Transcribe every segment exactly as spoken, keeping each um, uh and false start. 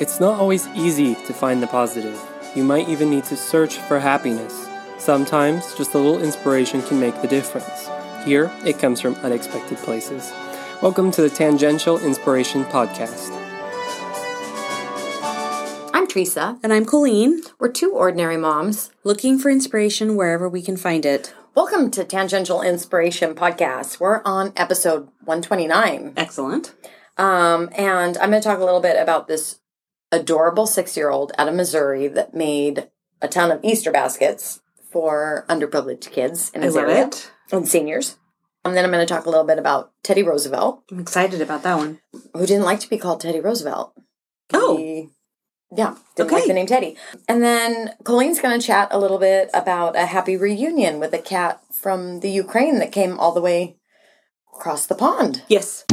It's not always easy to find the positive. You might even need to search for happiness. Sometimes, just a little inspiration can make the difference. Here, it comes from unexpected places. Welcome to the Tangential Inspiration Podcast. I'm Teresa. And I'm Colleen. We're two ordinary moms looking for inspiration wherever we can find it. Welcome to Tangential Inspiration Podcast. We're on episode one twenty-nine. Excellent. Um, and I'm going to talk a little bit about this adorable six-year-old out of Missouri that made a ton of Easter baskets for underprivileged kids in Missouri. I love it. And seniors. And then I'm going to talk a little bit about Teddy Roosevelt. I'm excited about that one. Who didn't like to be called Teddy Roosevelt. Oh. He, yeah. Didn't okay. like the name Teddy. And then Colleen's going to chat a little bit about a happy reunion with a cat from the Ukraine that came all the way across the pond. Yes.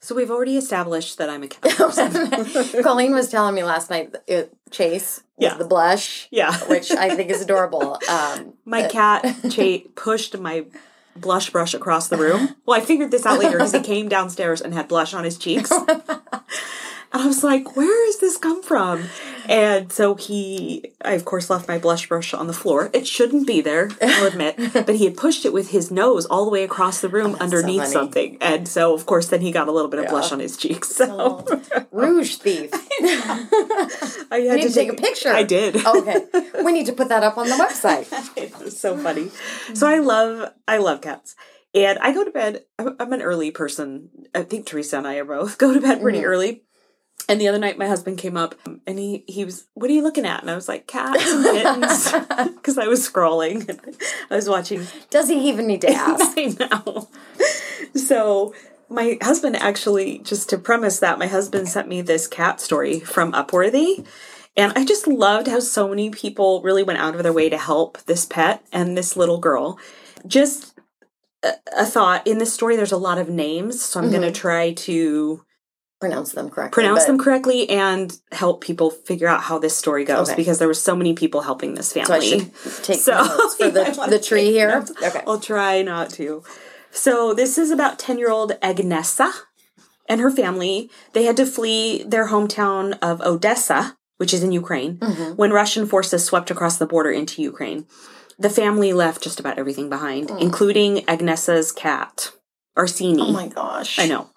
So we've already established that I'm a cat person. Colleen was telling me last night that Chase was yeah. the blush, yeah. which I think is adorable. Um, my uh, cat Chase pushed my blush brush across the room. Well, I figured this out later because he came downstairs and had blush on his cheeks. And I was like, where has this come from? And so he, I of course left my blush brush on the floor. It shouldn't be there, I'll admit. But he had pushed it with his nose all the way across the room oh, underneath so something. And so, of course, then he got a little bit of yeah. blush on his cheeks. So. Oh. Rouge thief. I, I had to, to take, take a picture. I did. Oh, okay. We need to put that up on the website. It was so funny. So I love, I love cats. And I go to bed, I'm an early person. I think Teresa and I are both go to bed pretty mm-hmm. early. And the other night, my husband came up, and he, he was, what are you looking at? And I was like, cats and kittens, because I was scrolling. And I was watching. Does he even need to ask? I know. So my husband actually, just to premise that, my husband sent me this cat story from Upworthy. And I just loved how so many people really went out of their way to help this pet and this little girl. Just a, a thought, in this story, there's a lot of names, so I'm mm-hmm. going to try to... Pronounce them correctly. Pronounce them correctly and help people figure out how this story goes okay. because there were so many people helping this family. So I should take so, notes for the, yeah, the tree here. Notes. Okay. I'll try not to. So this is about ten-year-old Agnessa and her family. They had to flee their hometown of Odessa, which is in Ukraine, mm-hmm. when Russian forces swept across the border into Ukraine. The family left just about everything behind, mm. including Agnessa's cat, Arsini. Oh, my gosh. I know.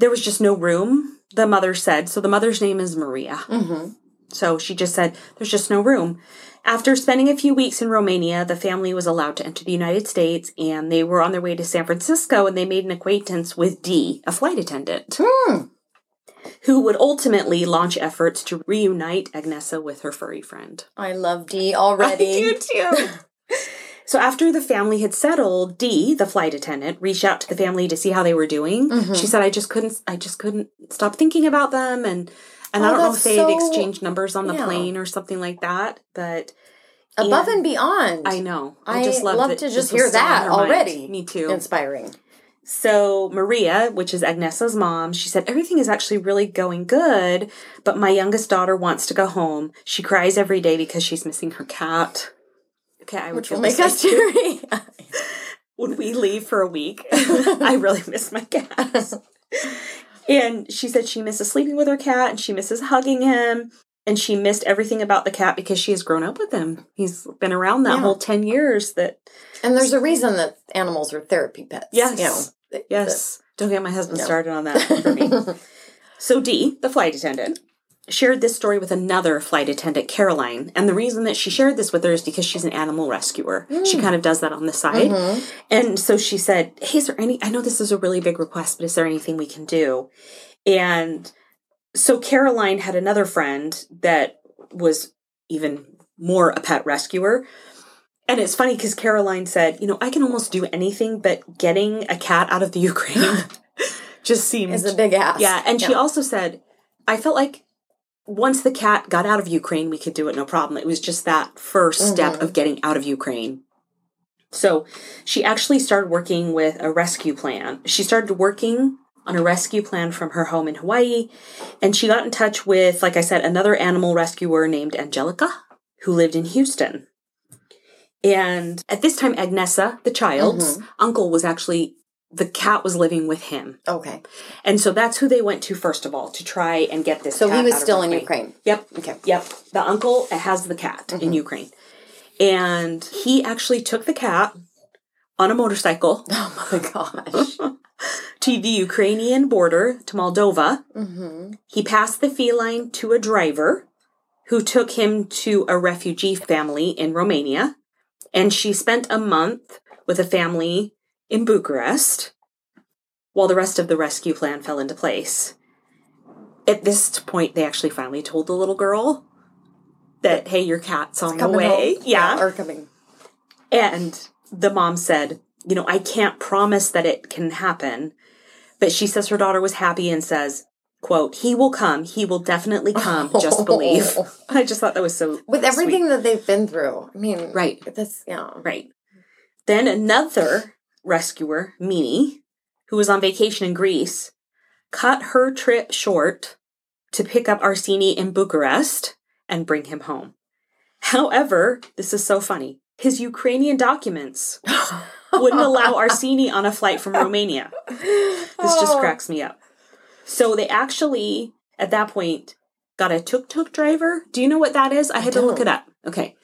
There was just no room, the mother said. So the mother's name is Maria. Mm-hmm. So she just said, there's just no room. After spending a few weeks in Romania, the family was allowed to enter the United States, and they were on their way to San Francisco, and they made an acquaintance with Dee, a flight attendant, hmm. who would ultimately launch efforts to reunite Agnessa with her furry friend. I love Dee already. I do too. So after the family had settled, Dee, the flight attendant, reached out to the family to see how they were doing. Mm-hmm. She said, I just couldn't I just couldn't stop thinking about them. And, and oh, I don't know if they'd so, exchanged numbers on the yeah. plane or something like that. But above and, and beyond. I know. I, I just love, love to just hear that already. Mind. Me too. Inspiring. So Maria, which is Agnessa's mom, she said, everything is actually really going good, but my youngest daughter wants to go home. She cries every day because she's missing her cat. Okay, I would Which feel will make us teary. When we leave for a week, I really miss my cat. And she said she misses sleeping with her cat, and she misses hugging him, and she missed everything about the cat because she has grown up with him. He's been around that yeah. whole ten years. That, and there's a reason that animals are therapy pets. Yes. You know, th- yes. Th- Don't get my husband no. started on that for me. So Dee, the flight attendant, shared this story with another flight attendant, Caroline. And the reason that she shared this with her is because she's an animal rescuer. Mm. She kind of does that on the side. Mm-hmm. And so she said, hey, is there any, I know this is a really big request, but is there anything we can do? And so Caroline had another friend that was even more a pet rescuer. And it's funny because Caroline said, you know, I can almost do anything, but getting a cat out of the Ukraine just seemed. It's a big ask. Yeah. And yeah. she also said, I felt like, once the cat got out of Ukraine, we could do it no problem. It was just that first mm-hmm. step of getting out of Ukraine. So she actually started working with a rescue plan. She started working on a rescue plan from her home in Hawaii. And she got in touch with, like I said, another animal rescuer named Angelica, who lived in Houston. And at this time, Agnessa, the child's mm-hmm. uncle, was actually the cat was living with him. Okay. And so that's who they went to, first of all, to try and get this so cat. So he was out still of in Ukraine. Yep. Okay. Yep. The uncle has the cat mm-hmm. in Ukraine. And he actually took the cat on a motorcycle. Oh, my gosh. To the Ukrainian border, to Moldova. Mm-hmm. He passed the feline to a driver who took him to a refugee family in Romania. And she spent a month with a family in Bucharest, while the rest of the rescue plan fell into place. At this point, they actually finally told the little girl that, hey, your cat's on the way. Yeah. yeah. Or coming. And the mom said, you know, I can't promise that it can happen. But she says her daughter was happy and says, quote, he will come. He will definitely come. Oh. Just believe. I just thought that was so With everything sweet. That they've been through. I mean. Right. This, yeah. Right. Then another rescuer, Mini, who was on vacation in Greece, cut her trip short to pick up Arsini in Bucharest and bring him home. However, this is so funny, his Ukrainian documents wouldn't allow Arsini on a flight from Romania. This just cracks me up. So they actually, at that point, got a tuk-tuk driver. Do you know what that is? I had I to look it up. Okay.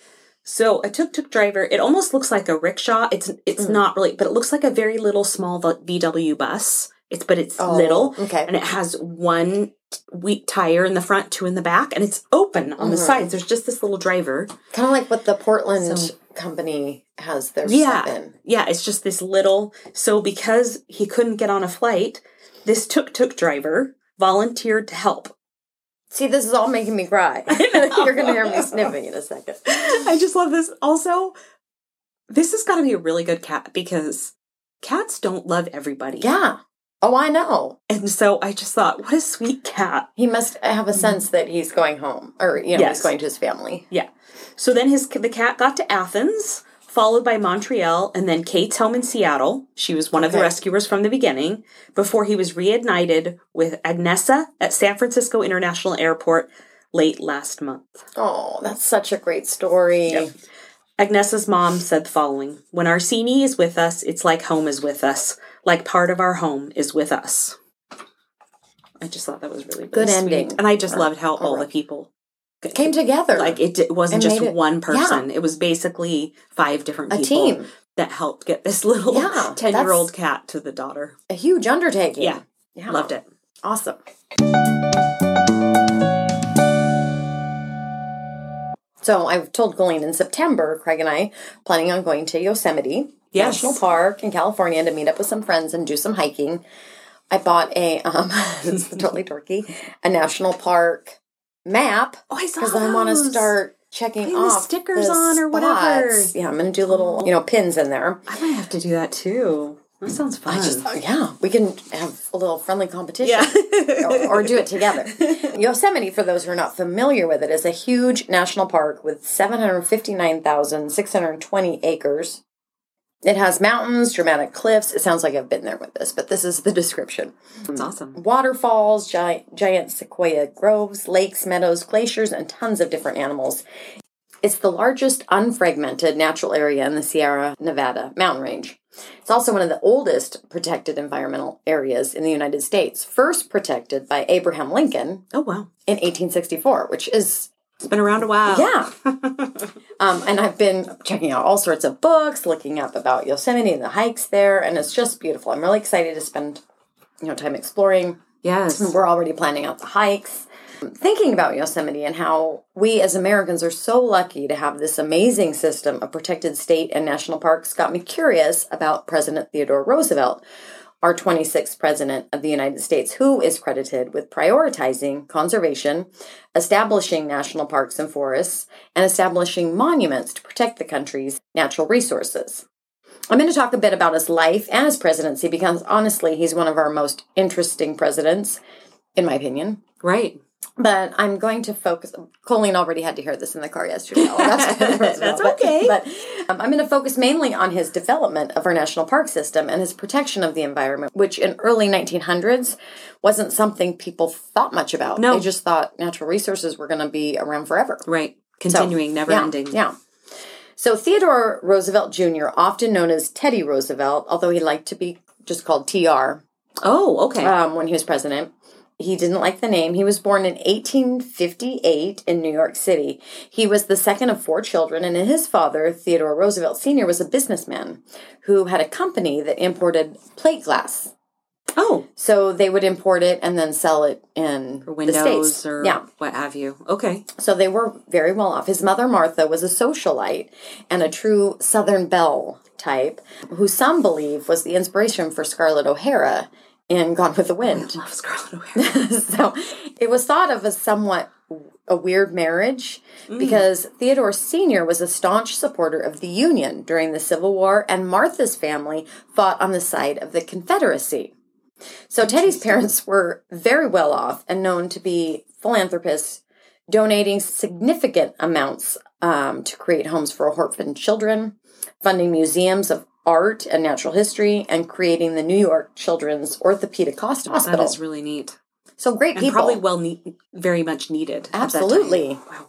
So a tuk-tuk driver, it almost looks like a rickshaw. It's it's mm. not really, but it looks like a very little small V W bus. It's But it's oh, little. Okay. And it has one wheat tire in the front, two in the back. And it's open on mm. the sides. There's just this little driver. Kind of like what the Portland so, company has their yeah, stuff in. Yeah, it's just this little. So because he couldn't get on a flight, this tuk-tuk driver volunteered to help. See, this is all making me cry. You're going to hear me sniffing in a second. I just love this. Also, this has got to be a really good cat because cats don't love everybody. Yeah. Oh, I know. And so I just thought, what a sweet cat. He must have a sense that he's going home or, you know, yes. he's going to his family. Yeah. So then his the cat got to Athens, followed by Montreal, and then Kate's home in Seattle. She was one okay. of the rescuers from the beginning, before he was reignited with Agnessa at San Francisco International Airport late last month. Oh, that's such a great story. Yep. Agnessa's mom said the following, when Arsini is with us, it's like home is with us. Like part of our home is with us. I just thought that was really, really good sweet. Ending. And I just all loved how all, all right. the people came together. Like, it, it wasn't just it, one person. Yeah. It was basically five different people. A team. That helped get this little yeah, ten-year-old cat to the daughter. A huge undertaking. Yeah. yeah. Loved it. Awesome. So I've told Colleen in September, Craig and I, planning on going to Yosemite yes. National Park in California to meet up with some friends and do some hiking. I bought a, um, this is totally dorky, a National Park map because oh, I, I want to start checking Putting off the stickers the on or whatever. Spots. Yeah, I'm going to do little, you know, pins in there. I might have to do that too. That sounds fun. I just, oh, yeah, we can have a little friendly competition yeah. or, or do it together. Yosemite, for those who are not familiar with it, is a huge national park with seven hundred fifty-nine thousand six hundred twenty acres. It has mountains, dramatic cliffs. It sounds like I've been there with this, but this is the description. That's awesome. Waterfalls, giant, giant sequoia groves, lakes, meadows, glaciers, and tons of different animals. It's the largest unfragmented natural area in the Sierra Nevada mountain range. It's also one of the oldest protected environmental areas in the United States, first protected by Abraham Lincoln oh, wow. in eighteen sixty-four, which is... It's been around a while. Yeah. um, and I've been checking out all sorts of books, looking up about Yosemite and the hikes there, and it's just beautiful. I'm really excited to spend, you know, time exploring. Yes. And we're already planning out the hikes. Thinking about Yosemite and how we as Americans are so lucky to have this amazing system of protected state and national parks got me curious about President Theodore Roosevelt, our twenty-sixth president of the United States, who is credited with prioritizing conservation, establishing national parks and forests, and establishing monuments to protect the country's natural resources. I'm going to talk a bit about his life and his presidency because, honestly, he's one of our most interesting presidents, in my opinion. Right. But I'm going to focus... Colleen already had to hear this in the car yesterday. Well, that's that's well, okay. But, but um, I'm going to focus mainly on his development of our national park system and his protection of the environment, which in early nineteen hundreds wasn't something people thought much about. No. They just thought natural resources were going to be around forever. Right. Continuing, so, never yeah, ending. Yeah. So Theodore Roosevelt Junior, often known as Teddy Roosevelt, although he liked to be just called T R. Oh, okay. Um, when he was president. He didn't like the name. He was born in eighteen fifty-eight in New York City. He was the second of four children, and his father, Theodore Roosevelt Senior, was a businessman who had a company that imported plate glass. Oh. So they would import it and then sell it in for windows the States. Or yeah. what have you. Okay. So they were very well off. His mother, Martha, was a socialite and a true Southern belle type, who some believe was the inspiration for Scarlett O'Hara in Gone with the Wind. I love Scarlett O'Hara. So it was thought of as somewhat a weird marriage mm. because Theodore Senior was a staunch supporter of the Union during the Civil War, and Martha's family fought on the side of the Confederacy. So Teddy's parents were very well off and known to be philanthropists, donating significant amounts um, to create homes for orphaned children, funding museums of art and natural history, and creating the New York Children's Orthopedic Hospital. That is really neat. So great and people. Probably well, ne- very much needed. Absolutely. Wow.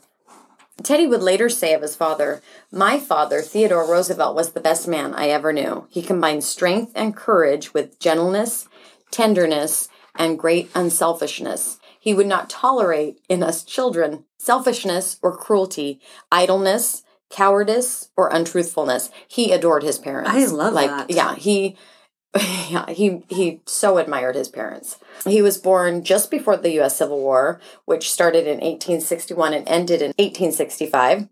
Teddy would later say of his father, "My father, Theodore Roosevelt, was the best man I ever knew. He combined strength and courage with gentleness, tenderness, and great unselfishness. He would not tolerate in us children selfishness or cruelty, idleness, cowardice, or untruthfulness." He adored his parents. I love like, that. Yeah, he, yeah, he, he so admired his parents. He was born just before the U S Civil War, which started in eighteen sixty-one and ended in eighteen sixty-five.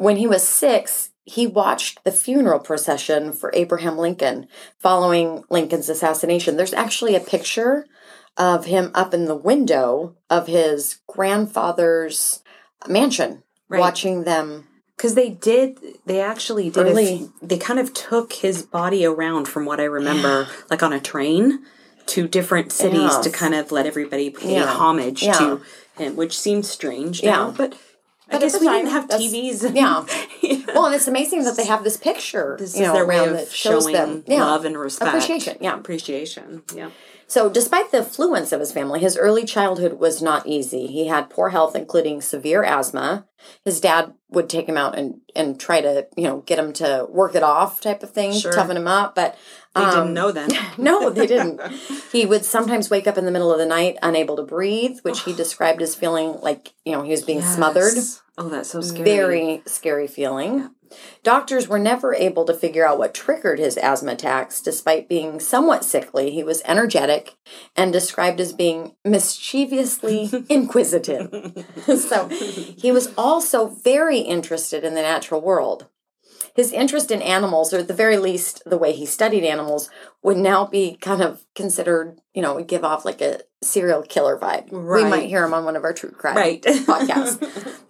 When he was six, he watched the funeral procession for Abraham Lincoln following Lincoln's assassination. There's actually a picture of him up in the window of his grandfather's mansion, right, watching them. Because they did, they actually did, a, they kind of took his body around, from what I remember, yeah. like on a train to different cities yeah. to kind of let everybody pay yeah. homage yeah. to him, which seems strange now, yeah. but I but guess we time, didn't have T Vs. Yeah. yeah. Well, and it's amazing that they have this picture. This you is know, their way of showing them. Yeah. love and respect. Appreciation, yeah. Appreciation, yeah. So despite the affluence of his family, his early childhood was not easy. He had poor health, including severe asthma. His dad would take him out and, and try to, you know, get him to work it off type of thing, sure. toughen him up. But um, they didn't know then. No, they didn't. He would sometimes wake up in the middle of the night unable to breathe, which he described as feeling like, you know, he was being yes. smothered. Oh, that's so scary. Very scary feeling. Yeah. Doctors were never able to figure out what triggered his asthma attacks. Despite being somewhat sickly, he was energetic and described as being mischievously inquisitive. So he was also very interested in the natural world. His interest in animals, or at the very least the way he studied animals, would now be kind of considered, you know, would give off like a serial killer vibe. Right. We might hear him on one of our true crime right. podcasts.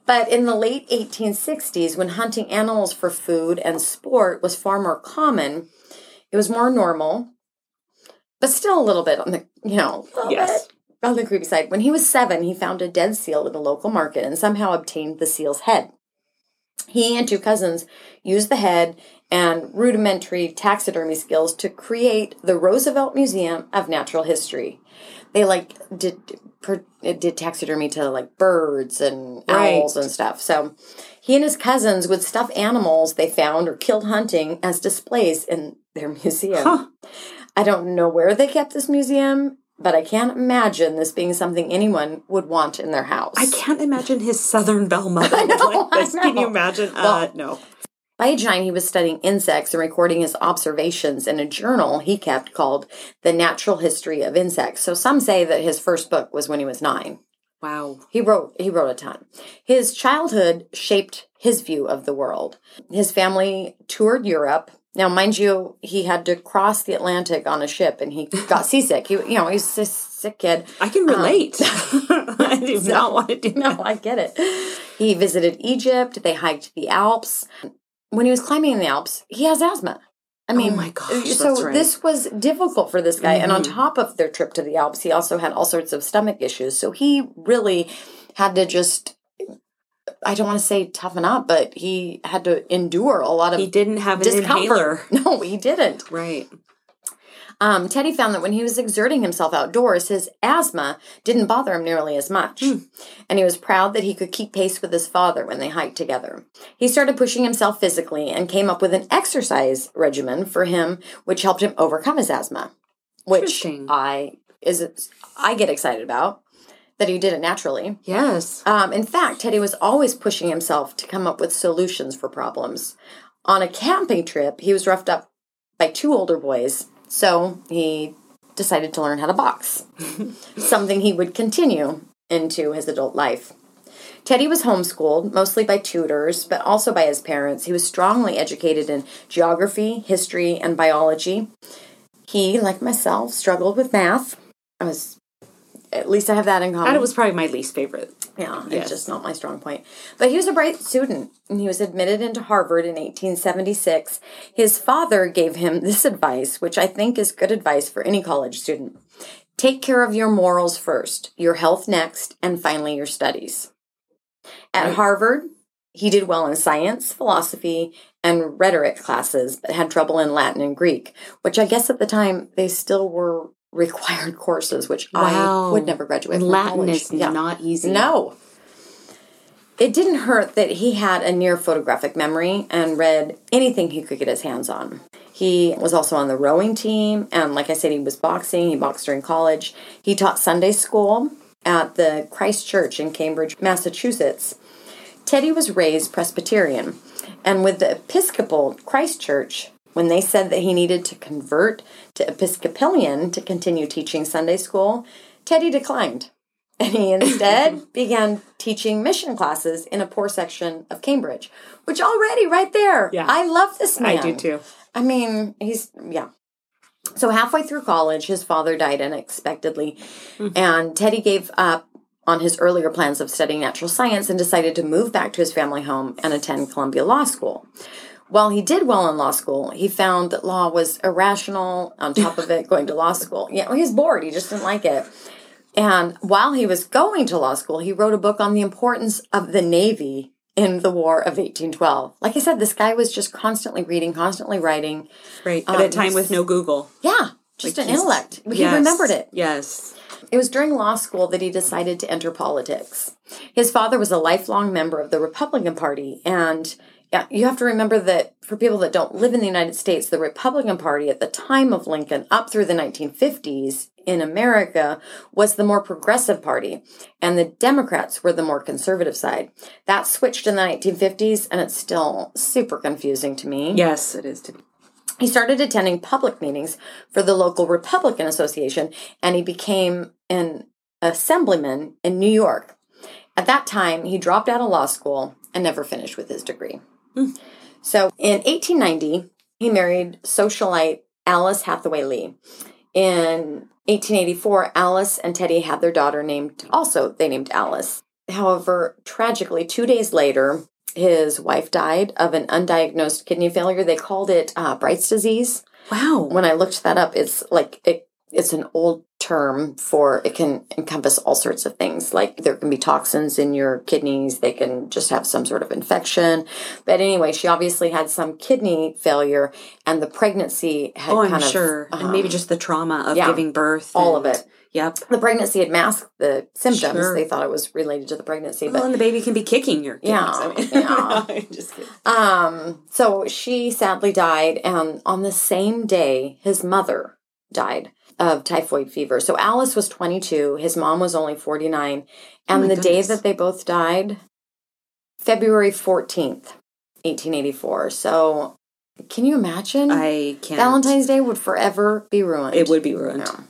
But in the late eighteen sixties, when hunting animals for food and sport was far more common, it was more normal, but still a little bit on the, you know, a little yes. bit on the creepy side. When he was seven, he found a dead seal at a local market and somehow obtained the seal's head. He and two cousins used the head and rudimentary taxidermy skills to create the Roosevelt Museum of Natural History. They, like, did per, did taxidermy to, like, birds and owls right. and stuff. So he and his cousins would stuff animals they found or killed hunting as displays in their museum. Huh. I don't know where they kept this museum, but I can't imagine this being something anyone would want in their house. I can't imagine his Southern Belle mother I know, like this. I know. Can you imagine? Well, uh, no. By age nine, he was studying insects and recording his observations in a journal he kept called The Natural History of Insects. So some say that his first book was when he was nine. Wow. He wrote he wrote a ton. His childhood shaped his view of the world. His family toured Europe. Now, mind you, he had to cross the Atlantic on a ship, and he got seasick. He, you know, he's a sick kid. I can relate. Um, I do so, not want to do that. No, I get it. He visited Egypt. They hiked the Alps. When he was climbing in the Alps, he has asthma. I mean, oh my gosh, so that's right. This was difficult for this guy. Mm-hmm. And on top of their trip to the Alps, he also had all sorts of stomach issues. So he really had to just, I don't want to say toughen up, but he had to endure a lot of discomfort. He didn't have an inhaler. No, he didn't. Right. Um, Teddy found that when he was exerting himself outdoors, his asthma didn't bother him nearly as much. Mm. And he was proud that he could keep pace with his father when they hiked together. He started pushing himself physically and came up with an exercise regimen for him, which helped him overcome his asthma, which I is I get excited about. That he did it naturally. Yes. Um, in fact, Teddy was always pushing himself to come up with solutions for problems. On a camping trip, he was roughed up by two older boys, so he decided to learn how to box, something he would continue into his adult life. Teddy was homeschooled, mostly by tutors, but also by his parents. He was strongly educated in geography, history, and biology. He, like myself, struggled with math. I was... At least I have that in common. That was probably my least favorite. Yeah, yes. It's just not my strong point. But he was a bright student, and he was admitted into Harvard in eighteen seventy-six. His father gave him this advice, which I think is good advice for any college student. Take care of your morals first, your health next, and finally your studies. At right. Harvard, he did well in science, philosophy, and rhetoric classes, but had trouble in Latin and Greek, which I guess at the time they still were... required courses, which wow. I would never graduate from Latin college. Is yeah. not easy. No. It didn't hurt that he had a near photographic memory and read anything he could get his hands on. He was also on the rowing team, and like I said, he was boxing. He boxed during college. He taught Sunday school at the Christ Church in Cambridge, Massachusetts. Teddy was raised Presbyterian, and with the Episcopal Christ Church, when they said that he needed to convert to Episcopalian to continue teaching Sunday school, Teddy declined, and he instead began teaching mission classes in a poor section of Cambridge, which already right there, yeah. I love this man. I do too. I mean, he's, yeah. So halfway through college, his father died unexpectedly, mm-hmm. and Teddy gave up on his earlier plans of studying natural science and decided to move back to his family home and attend Columbia Law School. While he did well in law school, he found that law was irrational, on top of it, going to law school. Yeah, well, he was bored. He just didn't like it. And while he was going to law school, he wrote a book on the importance of the Navy in the War of eighteen twelve. Like I said, this guy was just constantly reading, constantly writing. Right, um, at a time with no Google. Yeah, just like an intellect. He yes, remembered it. Yes. It was during law school that he decided to enter politics. His father was a lifelong member of the Republican Party, and... Yeah, you have to remember that for people that don't live in the United States, the Republican Party at the time of Lincoln up through the nineteen fifties in America was the more progressive party, and the Democrats were the more conservative side. That switched in the nineteen fifties, and it's still super confusing to me. Yes, it is to me. He started attending public meetings for the local Republican Association, and he became an assemblyman in New York. At that time, he dropped out of law school and never finished with his degree. So in eighteen ninety, he married socialite Alice Hathaway Lee. In eighteen eighty-four, Alice and Teddy had their daughter named, also they named Alice. However, tragically, two days later, his wife died of an undiagnosed kidney failure. They called it uh, Bright's disease. Wow. When I looked that up, it's like, it, it's an old term for, it can encompass all sorts of things. Like there can be toxins in your kidneys. They can just have some sort of infection. But anyway, she obviously had some kidney failure, and the pregnancy had oh, I'm kind sure. of... Um, and maybe just the trauma of yeah, giving birth. And, all of it. Yep. The pregnancy had masked the symptoms. Sure. They thought it was related to the pregnancy. Well, but, and the baby can be kicking your kidneys. Yeah. I mean. yeah. No, I'm just kidding. Um, so she sadly died, and on the same day, his mother died of typhoid fever. So Alice was twenty-two. His mom was only forty-nine. And oh the goodness. day that they both died, February fourteenth, eighteen eighty-four. So can you imagine? I can't. Valentine's Day would forever be ruined. It would be ruined. Yeah.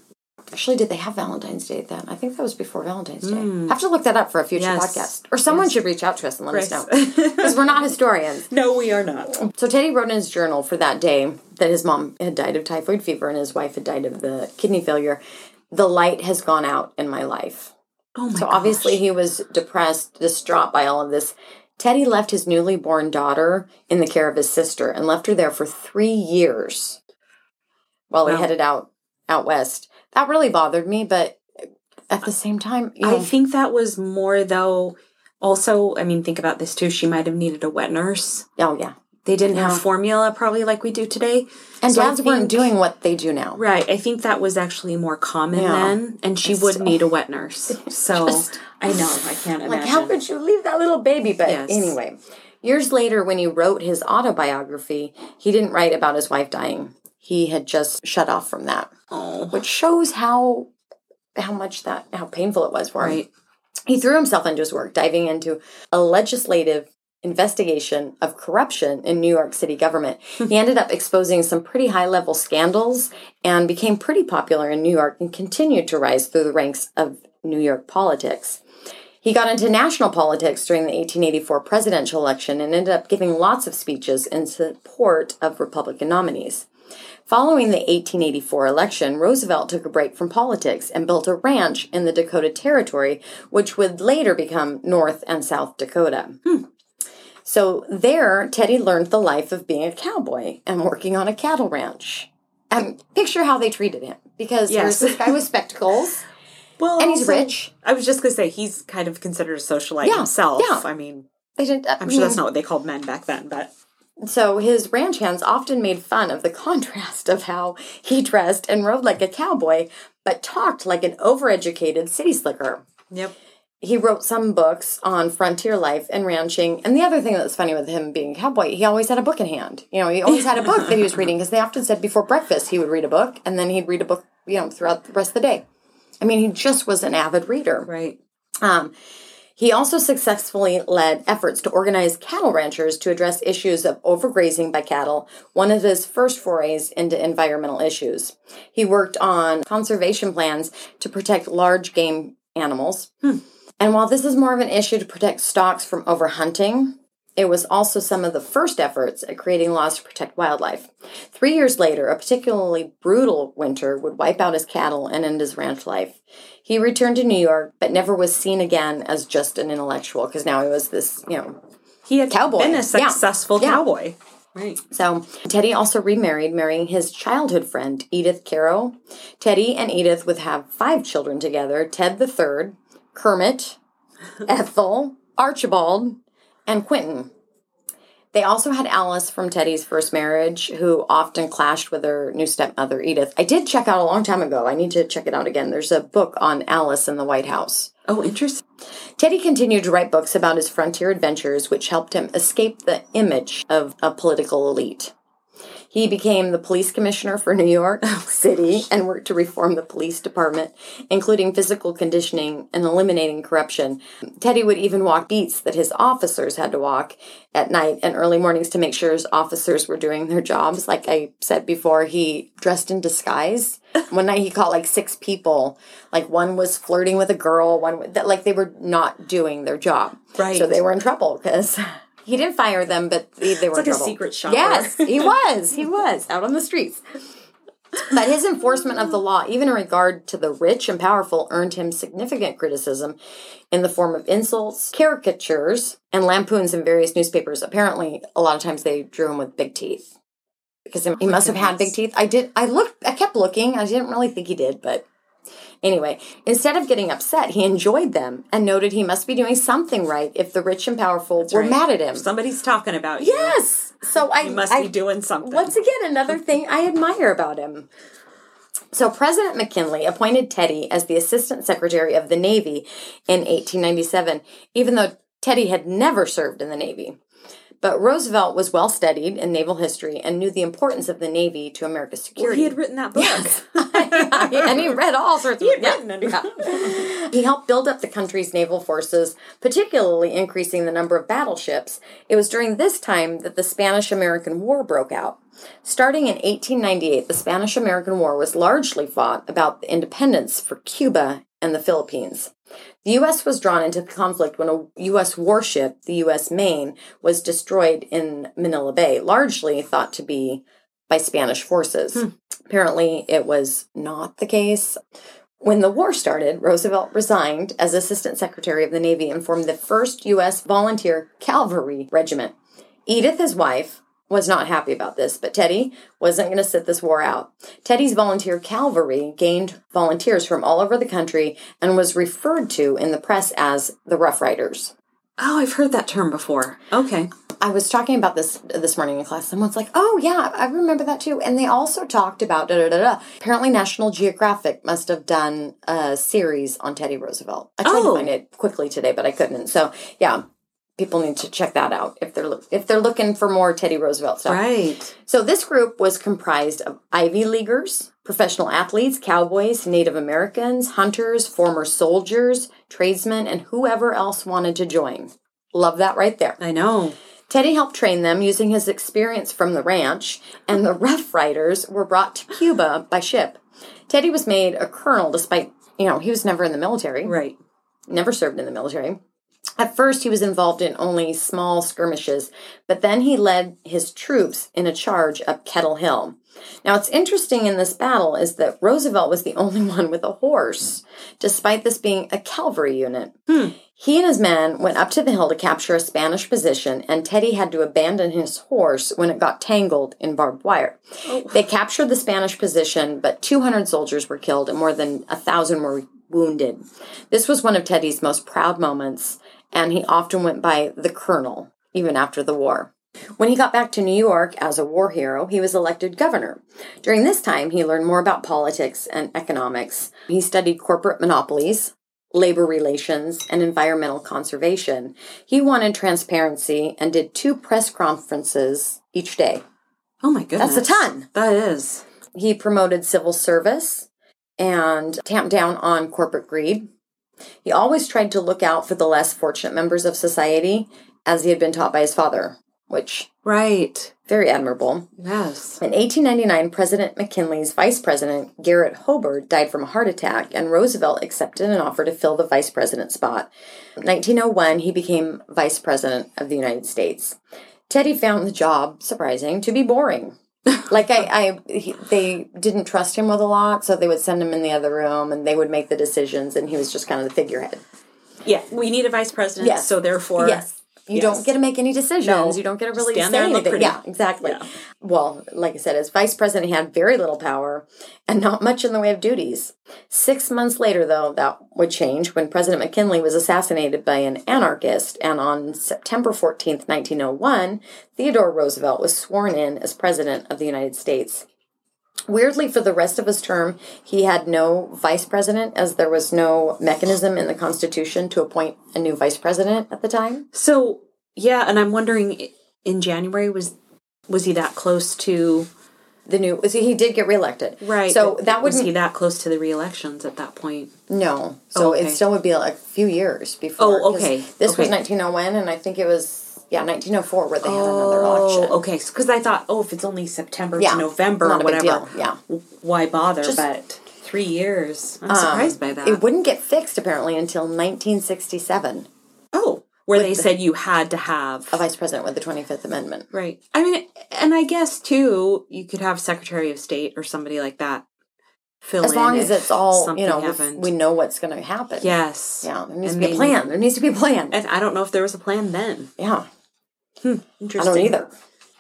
Actually, did they have Valentine's Day then? I think that was before Valentine's Day. Mm. I have to look that up for a future yes. podcast. Or someone yes. should reach out to us and let right. us know. Because we're not historians. No, we are not. So Teddy wrote in his journal for that day that his mom had died of typhoid fever and his wife had died of the kidney failure. The light has gone out in my life. Oh, my So gosh. Obviously he was depressed, distraught by all of this. Teddy left his newly born daughter in the care of his sister and left her there for three years while wow. he headed out out west. That really bothered me, but at the same time... You know. I think that was more, though, also, I mean, think about this, too. She might have needed a wet nurse. Oh, yeah. They didn't no. have formula probably like we do today. And so dads think, weren't doing what they do now. Right. I think that was actually more common yeah. then. And she That's would so. need a wet nurse. So Just, I know. I can't imagine. Like, how could you leave that little baby? But yes. anyway, years later, when he wrote his autobiography, he didn't write about his wife dying. He had just shut off from that, oh. which shows how how much that, how painful it was for him. Right. He threw himself into his work, diving into a legislative investigation of corruption in New York City government. He ended up exposing some pretty high-level scandals and became pretty popular in New York and continued to rise through the ranks of New York politics. He got into national politics during the eighteen eighty-four presidential election and ended up giving lots of speeches in support of Republican nominees. Following the eighteen eighty-four election, Roosevelt took a break from politics and built a ranch in the Dakota Territory, which would later become North and South Dakota. Hmm. So there, Teddy learned the life of being a cowboy and working on a cattle ranch. And picture how they treated him, because yes. there's this guy with spectacles, well, and he's also rich. I was just going to say, he's kind of considered a socialite yeah, himself. Yeah. I mean, they didn't, uh, I'm sure that's not what they called men back then, but... So his ranch hands often made fun of the contrast of how he dressed and rode like a cowboy, but talked like an overeducated city slicker. Yep. He wrote some books on frontier life and ranching. And the other thing that's funny with him being a cowboy, he always had a book in hand. You know, he always had a book that he was reading, because they often said before breakfast he would read a book, and then he'd read a book, you know, throughout the rest of the day. I mean, he just was an avid reader. Right. Um He also successfully led efforts to organize cattle ranchers to address issues of overgrazing by cattle, one of his first forays into environmental issues. He worked on conservation plans to protect large game animals. Hmm. And while this is more of an issue to protect stocks from overhunting, it was also some of the first efforts at creating laws to protect wildlife. Three years later, a particularly brutal winter would wipe out his cattle and end his ranch life. He returned to New York, but never was seen again as just an intellectual, because now he was this, you know, he had cowboy. been a successful yeah. cowboy. Yeah. Right. So Teddy also remarried, marrying his childhood friend, Edith Carow. Teddy and Edith would have five children together: Ted the Third, Kermit, Ethel, Archibald, and Quentin. They also had Alice from Teddy's first marriage, who often clashed with her new stepmother, Edith. I did check out a long time ago. I need to check it out again. There's a book on Alice in the White House. Oh, interesting. Teddy continued to write books about his frontier adventures, which helped him escape the image of a political elite. He became the police commissioner for New York City and worked to reform the police department, including physical conditioning and eliminating corruption. Teddy would even walk beats that his officers had to walk at night and early mornings to make sure his officers were doing their jobs. Like I said before, he dressed in disguise. One night he caught like six people. Like one was flirting with a girl. One that like they were not doing their job. Right. So they were in trouble because... He didn't fire them, but they, they were in trouble. It's like a secret shopper. Yes, he was. He was out on the streets. But his enforcement of the law, even in regard to the rich and powerful, earned him significant criticism in the form of insults, caricatures, and lampoons in various newspapers. Apparently, a lot of times they drew him with big teeth, because he must have had big teeth. I did. I looked. I kept looking. I didn't really think he did, but... Anyway, instead of getting upset, he enjoyed them and noted he must be doing something right if the rich and powerful That's were right. mad at him. Somebody's talking about you. Yes! So I... You must I, be doing something. Once again, another thing I admire about him. So President McKinley appointed Teddy as the Assistant Secretary of the Navy in eighteen ninety-seven, even though Teddy had never served in the Navy. But Roosevelt was well-studied in naval history and knew the importance of the Navy to America's security. Well, he had written that book. Yes. And he read all sorts of... He had yeah. written it. Yeah. He helped build up the country's naval forces, particularly increasing the number of battleships. It was during this time that the Spanish-American War broke out. Starting in eighteen ninety-eight, the Spanish-American War was largely fought about the independence for Cuba and the Philippines. The U S was drawn into the conflict when a U S warship, the U S Maine, was destroyed in Manila Bay, largely thought to be by Spanish forces. Hmm. Apparently, it was not the case. When the war started, Roosevelt resigned as Assistant Secretary of the Navy and formed the first U S Volunteer Cavalry Regiment. Edith, his wife, was not happy about this, but Teddy wasn't going to sit this war out. Teddy's volunteer cavalry gained volunteers from all over the country and was referred to in the press as the Rough Riders. Oh, I've heard that term before. Okay. I was talking about this this morning in class. Someone's like, oh, yeah, I remember that too. And they also talked about da-da-da-da. Apparently National Geographic must have done a series on Teddy Roosevelt. I tried oh. to find it quickly today, but I couldn't. So, yeah, people need to check that out if they're, if they're looking for more Teddy Roosevelt stuff. Right. So this group was comprised of Ivy Leaguers, professional athletes, cowboys, Native Americans, hunters, former soldiers, tradesmen, and whoever else wanted to join. Love that right there. I know. Teddy helped train them using his experience from the ranch, and the Rough Riders were brought to Cuba by ship. Teddy was made a colonel despite, you know, he was never in the military. Right. Never served in the military. At first, he was involved in only small skirmishes, but then he led his troops in a charge up Kettle Hill. Now, what's interesting in this battle is that Roosevelt was the only one with a horse, despite this being a cavalry unit. Hmm. He and his men went up to the hill to capture a Spanish position, and Teddy had to abandon his horse when it got tangled in barbed wire. Oh. They captured the Spanish position, but two hundred soldiers were killed and more than one thousand were wounded. This was one of Teddy's most proud moments, and he often went by the Colonel, even after the war. When he got back to New York as a war hero, he was elected governor. During this time, he learned more about politics and economics. He studied corporate monopolies, labor relations, and environmental conservation. He wanted transparency and did two press conferences each day. Oh, my goodness. That's a ton. That is. He promoted civil service and tamped down on corporate greed. He always tried to look out for the less fortunate members of society, as he had been taught by his father. Which, right, very admirable. Yes. In eighteen ninety-nine, President McKinley's vice president, Garrett Hobart, died from a heart attack, and Roosevelt accepted an offer to fill the vice president spot. In nineteen oh one, he became vice president of the United States. Teddy found the job, surprising, to be boring. Like, I, I he, they didn't trust him with a lot, so they would send him in the other room, and they would make the decisions, and he was just kind of the figurehead. Yeah, we need a vice president, yes. so therefore... Yes. You yes. don't get to make any decisions. No. You don't get to really Stand say there and anything. Look yeah, exactly. Yeah. Well, like I said, as vice president, he had very little power and not much in the way of duties. Six months later, though, that would change when President McKinley was assassinated by an anarchist. And on September fourteenth, nineteen oh one, Theodore Roosevelt was sworn in as president of the United States. Weirdly, for the rest of his term, he had no vice president, as there was no mechanism in the Constitution to appoint a new vice president at the time. So, yeah, and I'm wondering, in January, was was he that close to the new... So he did get reelected. Right. So that wouldn't... Was he that close to the re-elections at that point? No. So oh, okay. it still would be like a few years before. Oh, okay. This okay. was nineteen oh one, and I think it was... Yeah, nineteen oh four, where they had oh, another election. Okay, because I thought, oh, if it's only September yeah, to November or whatever, yeah. why bother? Just, but three years. I'm um, surprised by that. It wouldn't get fixed, apparently, until nineteen sixty-seven. Oh, where they the, said you had to have... A vice president with the twenty-fifth Amendment. Right. I mean, and I guess, too, you could have Secretary of State or somebody like that fill in. As long as it's all, you know, we know what's going to happen. Yes. Yeah, there needs and to be a plan. There needs to be a plan. And I don't know if there was a plan then. Yeah. Hmm, interesting. I don't either.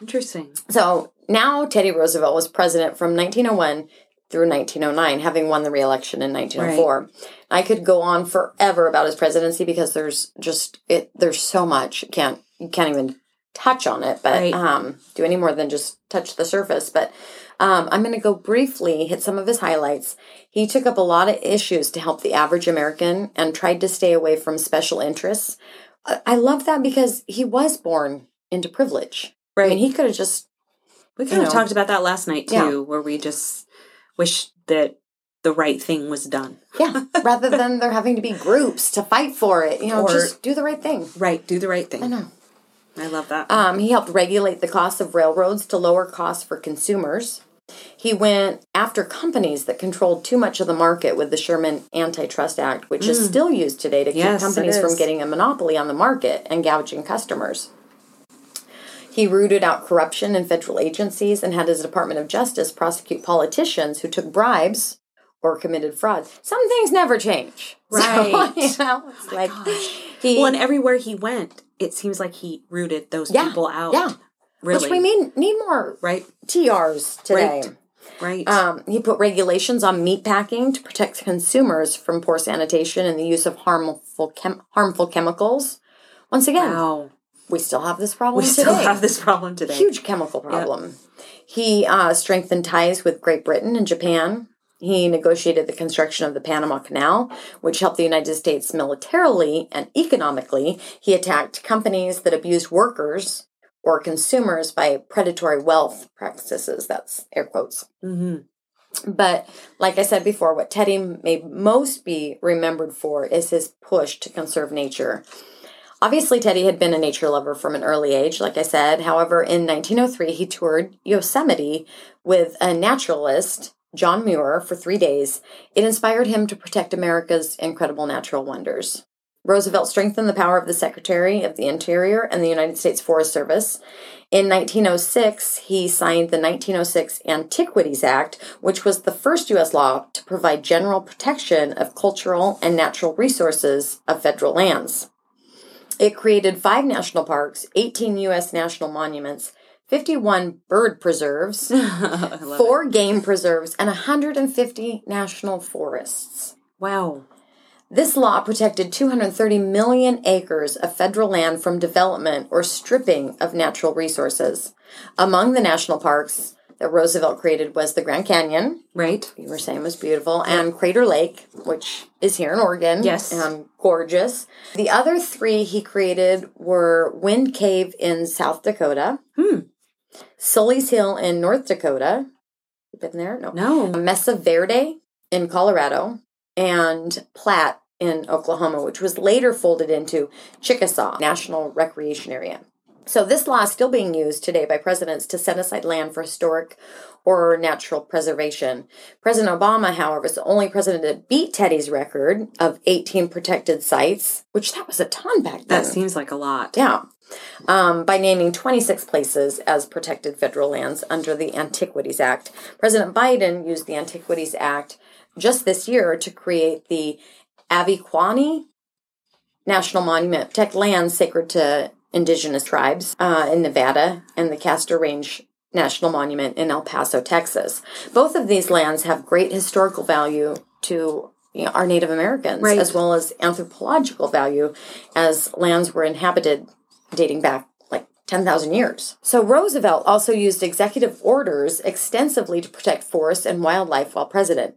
Interesting. So now Teddy Roosevelt was president from nineteen oh one through nineteen oh nine, having won the re-election in nineteen oh four. Right. I could go on forever about his presidency because there's just it. There's so much. You can't you can't even touch on it, but right. um, do any more than just touch the surface. But um, I'm going to go briefly hit some of his highlights. He took up a lot of issues to help the average American and tried to stay away from special interests. I love that because he was born into privilege. Right. I mean, he could have just... We kind you know, of talked about that last night, too, yeah. where we just wish that the right thing was done. Yeah, rather than there having to be groups to fight for it. You know, or, just do the right thing. Right, do the right thing. I know. I love that. Um, he helped regulate the cost of railroads to lower costs for consumers. He went after companies that controlled too much of the market with the Sherman Antitrust Act, which mm. is still used today to keep yes, companies from getting a monopoly on the market and gouging customers. He rooted out corruption in federal agencies and had his Department of Justice prosecute politicians who took bribes or committed fraud. Some things never change. Right. So, you know, it's oh like he, well, and everywhere he went, it seems like he rooted those yeah, people out. Yeah. Really? Which we mean, need more right. T Rs today. Right. right. Um, he put regulations on meatpacking to protect consumers from poor sanitation and the use of harmful chem- harmful chemicals. Once again, wow. We still have this problem we today. We still have this problem today. Huge chemical problem. Yep. He uh, strengthened ties with Great Britain and Japan. He negotiated the construction of the Panama Canal, which helped the United States militarily and economically. He attacked companies that abused workers or consumers by predatory wealth practices. That's air quotes. Mm-hmm. But like I said before, what Teddy may most be remembered for is his push to conserve nature. Obviously, Teddy had been a nature lover from an early age, like I said. However, in nineteen oh three, he toured Yosemite with a naturalist, John Muir, for three days. It inspired him to protect America's incredible natural wonders. Roosevelt strengthened the power of the Secretary of the Interior and the United States Forest Service. In nineteen oh six, he signed the nineteen oh six Antiquities Act, which was the first U S law to provide general protection of cultural and natural resources of federal lands. It created five national parks, eighteen U S national monuments, fifty-one bird preserves, four it. game preserves, and one hundred fifty national forests. Wow. This law protected two hundred thirty million acres of federal land from development or stripping of natural resources. Among the national parks that Roosevelt created was the Grand Canyon. Right. You were saying it was beautiful. Yep. And Crater Lake, which is here in Oregon. Yes. And gorgeous. The other three he created were Wind Cave in South Dakota. Hmm. Sully's Hill in North Dakota. You been there? No. No. Mesa Verde in Colorado and Platt in Oklahoma, which was later folded into Chickasaw National Recreation Area. So this law is still being used today by presidents to set aside land for historic or natural preservation. President Obama, however, is the only president to beat Teddy's record of eighteen protected sites, which that was a ton back then. That seems like a lot. Yeah. Um, by naming twenty-six places as protected federal lands under the Antiquities Act. President Biden used the Antiquities Act just this year to create the Aviquani National Monument, protect land sacred to indigenous tribes uh, in Nevada, and the Castor Range National Monument in El Paso, Texas. Both of these lands have great historical value to you know, our Native Americans, right, as well as anthropological value, as lands were inhabited dating back like ten thousand years. So Roosevelt also used executive orders extensively to protect forests and wildlife while president.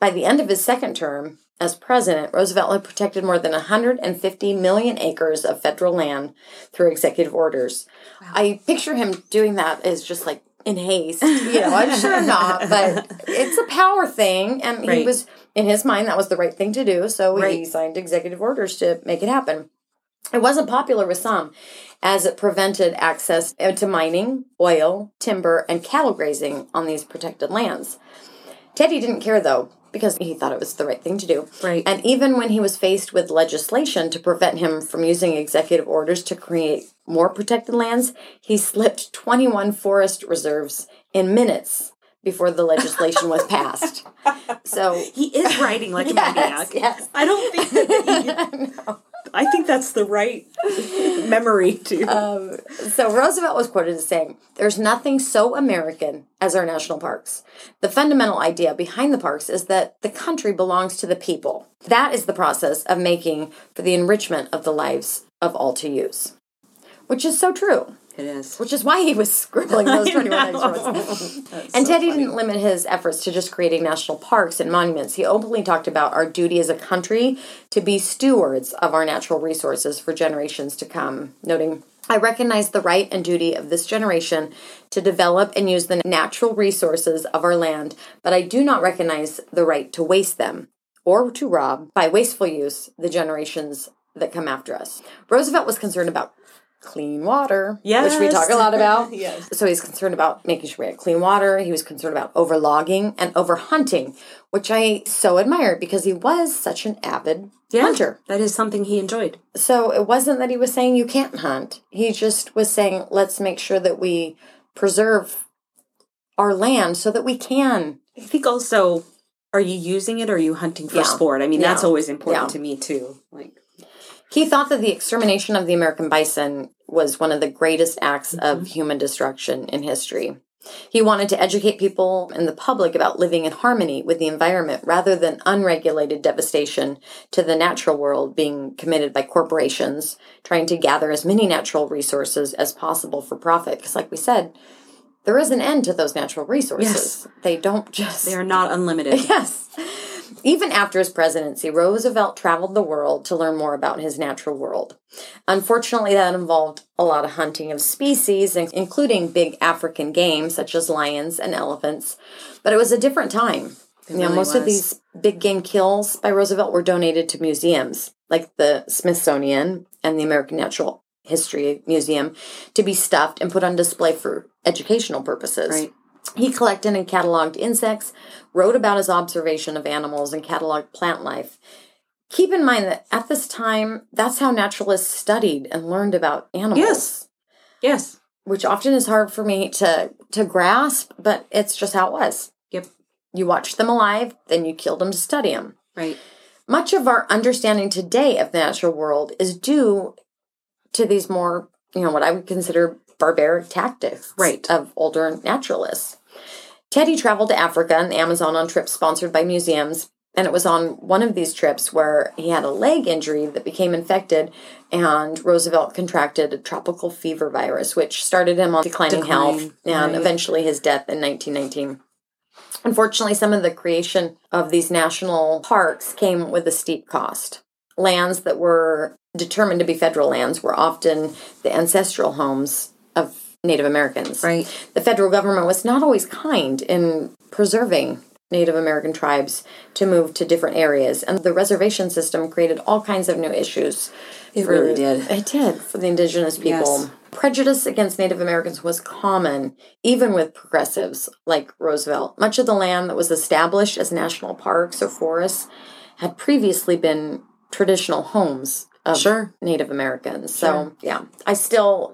By the end of his second term as president, Roosevelt had protected more than one hundred fifty million acres of federal land through executive orders. Wow. I picture him doing that as just like in haste. You know, I'm sure not, but it's a power thing. And right, he was, in his mind, that was the right thing to do. So right, he signed executive orders to make it happen. It wasn't popular with some, as it prevented access to mining, oil, timber, and cattle grazing on these protected lands. Teddy didn't care, though, because he thought it was the right thing to do. Right. And even when he was faced with legislation to prevent him from using executive orders to create more protected lands, he slipped twenty-one forest reserves in minutes before the legislation was passed. So he is writing like a yes, maniac. Yes. I don't think that he... no. I think that's the right memory, too. Um, so Roosevelt was quoted as saying, "There's nothing so American as our national parks. The fundamental idea behind the parks is that the country belongs to the people. That is the process of making for the enrichment of the lives of all to use." Which is so true. It is. Which is why he was scribbling those twenty-one experts. And so Teddy funny. didn't limit his efforts to just creating national parks and monuments. He openly talked about our duty as a country to be stewards of our natural resources for generations to come, noting, "I recognize the right and duty of this generation to develop and use the natural resources of our land, but I do not recognize the right to waste them or to rob, by wasteful use, the generations that come after us." Roosevelt was concerned about clean water, yes, which we talk a lot about. Yes. So he's concerned about making sure we had clean water. He was concerned about overlogging and overhunting, which I so admired because he was such an avid yeah, hunter. That is something he enjoyed. So it wasn't that he was saying you can't hunt. He just was saying, let's make sure that we preserve our land so that we can. I think also, are you using it or are you hunting for yeah. sport? I mean, yeah. that's always important yeah. to me too. Like, he thought that the extermination of the American bison was one of the greatest acts mm-hmm. of human destruction in history. He wanted to educate people and the public about living in harmony with the environment rather than unregulated devastation to the natural world being committed by corporations trying to gather as many natural resources as possible for profit. Because like we said, there is an end to those natural resources. Yes. They don't just... They are not unlimited. Yes. Even after his presidency, Roosevelt traveled the world to learn more about his natural world. Unfortunately, that involved a lot of hunting of species, including big African game, such as lions and elephants. But it was a different time. It you know, really most was. of these big game kills by Roosevelt were donated to museums, like the Smithsonian and the American Natural History Museum, to be stuffed and put on display for educational purposes. Right. He collected and cataloged insects, wrote about his observation of animals, and cataloged plant life. Keep in mind that at this time, that's how naturalists studied and learned about animals. Yes. Yes. Which often is hard for me to, to grasp, but it's just how it was. Yep. You watched them alive, then you killed them to study them. Right. Much of our understanding today of the natural world is due to these more, you know, what I would consider barbaric tactics right. of older naturalists. Teddy traveled to Africa and the Amazon on trips sponsored by museums, and it was on one of these trips where he had a leg injury that became infected, and Roosevelt contracted a tropical fever virus, which started him on declining Decline, health and right. eventually his death in nineteen nineteen. Unfortunately, some of the creation of these national parks came with a steep cost. Lands that were determined to be federal lands were often the ancestral homes of Native Americans. Right. The federal government was not always kind in preserving Native American tribes to move to different areas, and the reservation system created all kinds of new issues. It for, really did. It did, for the indigenous people. Yes. Prejudice against Native Americans was common, even with progressives like Roosevelt. Much of the land that was established as national parks or forests had previously been traditional homes of sure. Native Americans. So, sure. yeah, I still...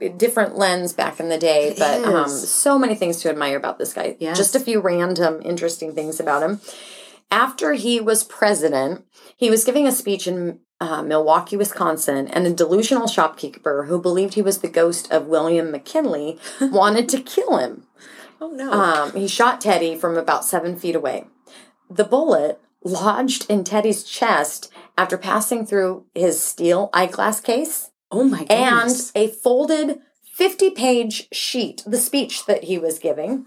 A different lens back in the day, but um, so many things to admire about this guy. Yes. Just a few random interesting things about him. After he was president, he was giving a speech in uh, Milwaukee, Wisconsin, and a delusional shopkeeper who believed he was the ghost of William McKinley wanted to kill him. Oh, no. Um, he shot Teddy from about seven feet away. The bullet lodged in Teddy's chest after passing through his steel eyeglass case. Oh, my goodness. And a folded fifty-page sheet, the speech that he was giving.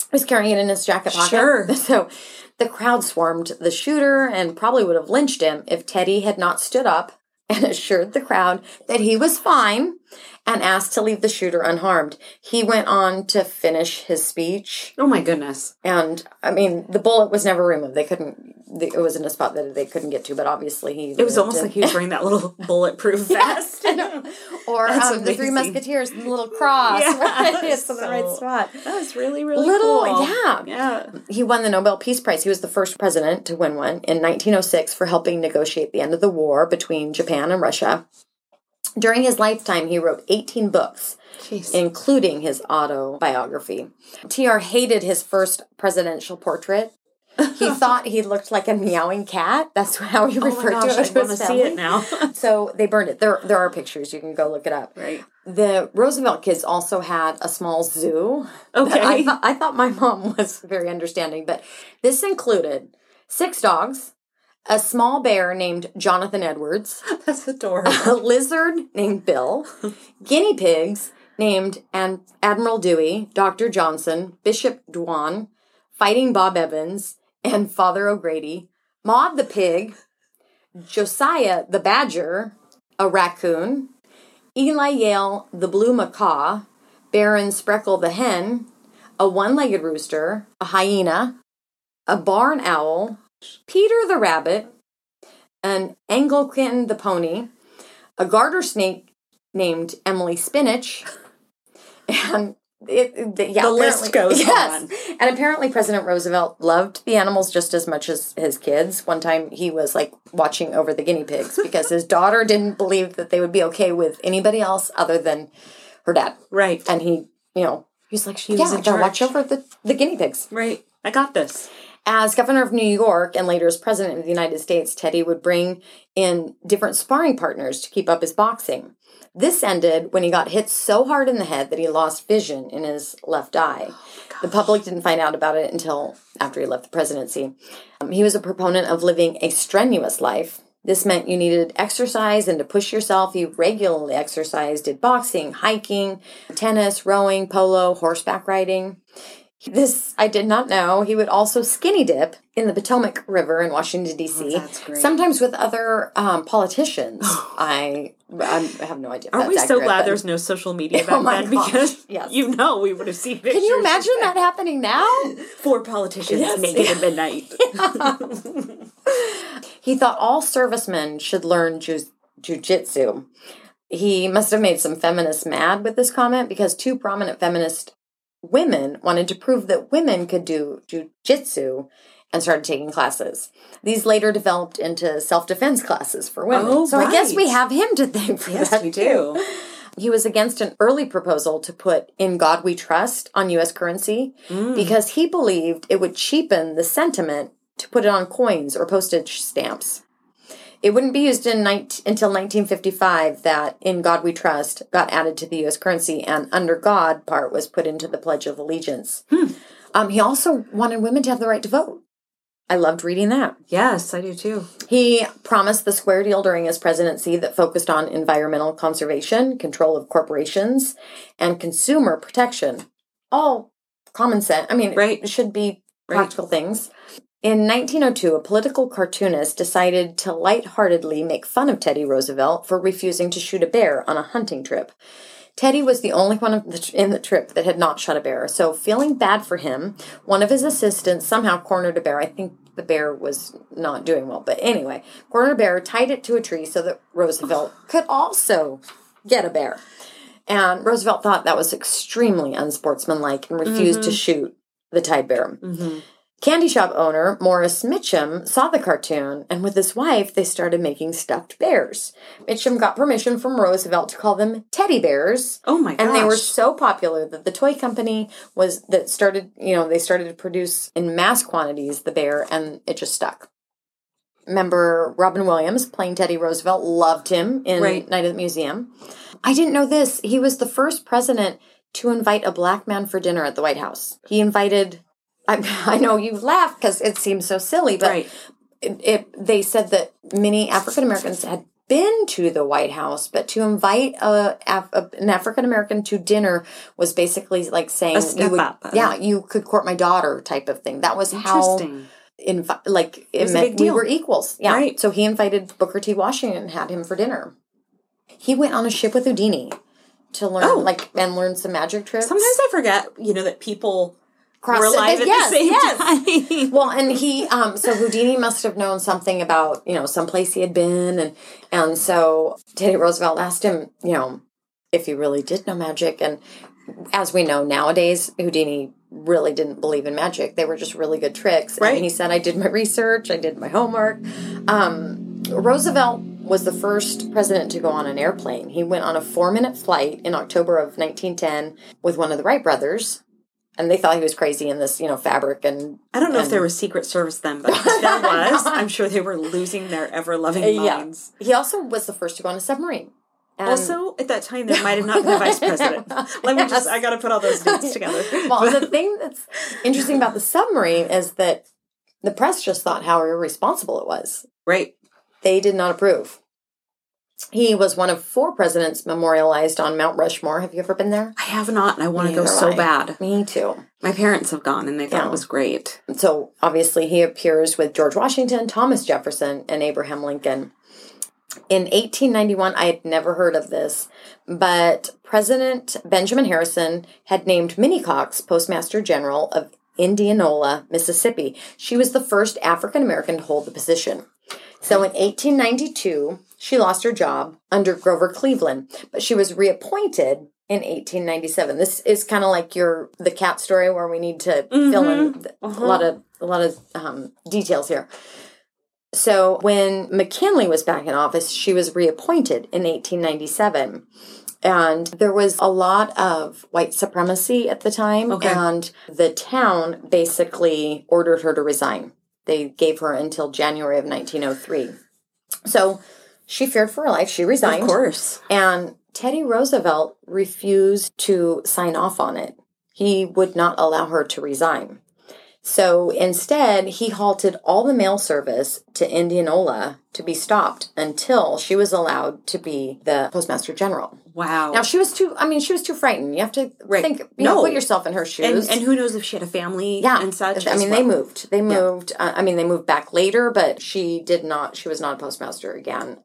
He was carrying it in his jacket pocket. Sure. So the crowd swarmed the shooter and probably would have lynched him if Teddy had not stood up and assured the crowd that he was fine and asked to leave the shooter unharmed. He went on to finish his speech. Oh, my goodness. And, I mean, the bullet was never removed. They couldn't... It was in a spot that they couldn't get to, but obviously he... It was almost it. like he was wearing that little bulletproof vest. Yes, or um, the Three Musketeers, the little cross. Yeah, right? It's so, in the right spot. That was really, really little, cool. Yeah. yeah. He won the Nobel Peace Prize. He was the first president to win one in nineteen oh six for helping negotiate the end of the war between Japan and Russia. During his lifetime, he wrote eighteen books, Jeez. including his autobiography. T R hated his first presidential portrait. He thought he looked like a meowing cat. That's how he referred oh my gosh, to it. I want to see it now. So they burned it. There, there are pictures. You can go look it up. Right. The Roosevelt kids also had a small zoo. Okay. I, th- I thought my mom was very understanding, but this included six dogs, a small bear named Jonathan Edwards. That's adorable. A lizard named Bill, guinea pigs named Ad- Admiral Dewey, Doctor Johnson, Bishop Dwan, Fighting Bob Evans, and Father O'Grady, Maude the pig, Josiah the badger, a raccoon, Eli Yale the blue macaw, Baron Spreckle the hen, a one-legged rooster, a hyena, a barn owl, Peter the rabbit, an Angleton the pony, a garter snake named Emily Spinach, and... It, it, yeah, the list goes yes. on. And apparently President Roosevelt loved the animals just as much as his kids. One time he was like watching over the guinea pigs because his daughter didn't believe that they would be okay with anybody else other than her dad. Right. And he, you know, he's like, she yeah, was in charge. Watch over the, the guinea pigs. Right. I got this. As governor of New York and later as president of the United States, Teddy would bring in different sparring partners to keep up his boxing. This ended when he got hit so hard in the head that he lost vision in his left eye. Oh, the public didn't find out about it until after he left the presidency. Um, he was a proponent of living a strenuous life. This meant you needed exercise and to push yourself. He regularly exercised, did boxing, hiking, tennis, rowing, polo, horseback riding. This I did not know. He would also skinny dip in the Potomac River in Washington, D C. Oh, that's great. Sometimes with other um, politicians. I, I have no idea. Aren't we accurate, so glad but... there's no social media back oh then? Gosh. Because yes. You know we would have seen pictures. Can you imagine that happening now? Four politicians yes. naked yeah. at midnight. Yeah. He thought all servicemen should learn ju- jujitsu. He must have made some feminists mad with this comment because two prominent feminists women wanted to prove that women could do jujitsu and started taking classes. These later developed into self-defense classes for women. Oh, so right. I guess we have him to thank for yes, that, we too. do. He was against an early proposal to put "In God We Trust" on U S currency mm. because he believed it would cheapen the sentiment to put it on coins or postage stamps. It wouldn't be used in night until nineteen fifty-five that "In God We Trust" got added to the U S currency and "Under God" part was put into the Pledge of Allegiance. Hmm. Um, he also wanted women to have the right to vote. I loved reading that. Yes, I do too. He promised the square deal during his presidency that focused on environmental conservation, control of corporations, and consumer protection. All common sense. I mean, right. it should be practical right. things. In nineteen oh two, a political cartoonist decided to lightheartedly make fun of Teddy Roosevelt for refusing to shoot a bear on a hunting trip. Teddy was the only one of the tr- in the trip that had not shot a bear, so feeling bad for him, one of his assistants somehow cornered a bear. I think the bear was not doing well, but anyway, cornered a bear, tied it to a tree so that Roosevelt could also get a bear. And Roosevelt thought that was extremely unsportsmanlike and refused mm-hmm. to shoot the tied bear. Mm-hmm. Candy shop owner Morris Mitchum saw the cartoon, and with his wife, they started making stuffed bears. Mitchum got permission from Roosevelt to call them teddy bears. Oh, my gosh. And they were so popular that the toy company was that started, you know, they started to produce in mass quantities the bear, and it just stuck. Remember, Robin Williams playing Teddy Roosevelt loved him in right. Night at the Museum. I didn't know this. He was the first president to invite a black man for dinner at the White House. He invited... I know you laugh because it seems so silly, but right. it, it, they said that many African-Americans had been to the White House, but to invite a, a, an African-American to dinner was basically like saying, a step would, up. yeah, you could court my daughter type of thing. That was how, invi- like, it, it was meant we were equals. Yeah. Right. So he invited Booker T. Washington and had him for dinner. He went on a ship with Houdini to learn, oh. like, and learn some magic tricks. Sometimes I forget, you know, that people... Cross We're live at yes, the same yes. time. Well, and he, um, so Houdini must have known something about, you know, someplace he had been. And, and so Teddy Roosevelt asked him, you know, if he really did know magic. And as we know nowadays, Houdini really didn't believe in magic. They were just really good tricks. Right. And he said, I did my research. I did my homework. Um, Roosevelt was the first president to go on an airplane. He went on a four-minute flight in October of nineteen ten with one of the Wright brothers. And they thought he was crazy in this, you know, fabric and... I don't know and, if there was Secret Service then, but if there was, I'm sure they were losing their ever-loving minds. Yeah. He also was the first to go on a submarine. And also, at that time, there might have not been a vice president. Let me yes. just... I got to put all those dates together. Well, the thing that's interesting about the submarine is that the press just thought how irresponsible it was. Right. They did not approve. He was one of four presidents memorialized on Mount Rushmore. Have you ever been there? I have not, and I want to go so bad. Me too. My parents have gone, and they thought yeah. it was great. So, obviously, he appears with George Washington, Thomas Jefferson, and Abraham Lincoln. In eighteen ninety-one, I had never heard of this, but President Benjamin Harrison had named Minnie Cox Postmaster General of Indianola, Mississippi. She was the first African-American to hold the position. So, in eighteen ninety-two... she lost her job under Grover Cleveland, but she was reappointed in eighteen ninety-seven. This is kind of like your the cat story where we need to mm-hmm. fill in uh-huh. a lot of a lot of um, details here. So when McKinley was back in office, she was reappointed in eighteen ninety-seven. And there was a lot of white supremacy at the time. Okay. And the town basically ordered her to resign. They gave her until January of nineteen oh three. So she feared for her life. She resigned. Of course. And Teddy Roosevelt refused to sign off on it. He would not allow her to resign. So instead, he halted all the mail service to Indianola to be stopped until she was allowed to be the Postmaster General. Wow. Now, she was too, I mean, she was too frightened. You have to right. think, you no. know, put yourself in her shoes. And, and who knows if she had a family yeah. and such. I mean, well. they moved. They moved. Yeah. Uh, I mean, they moved back later, but she did not, she was not a postmaster again.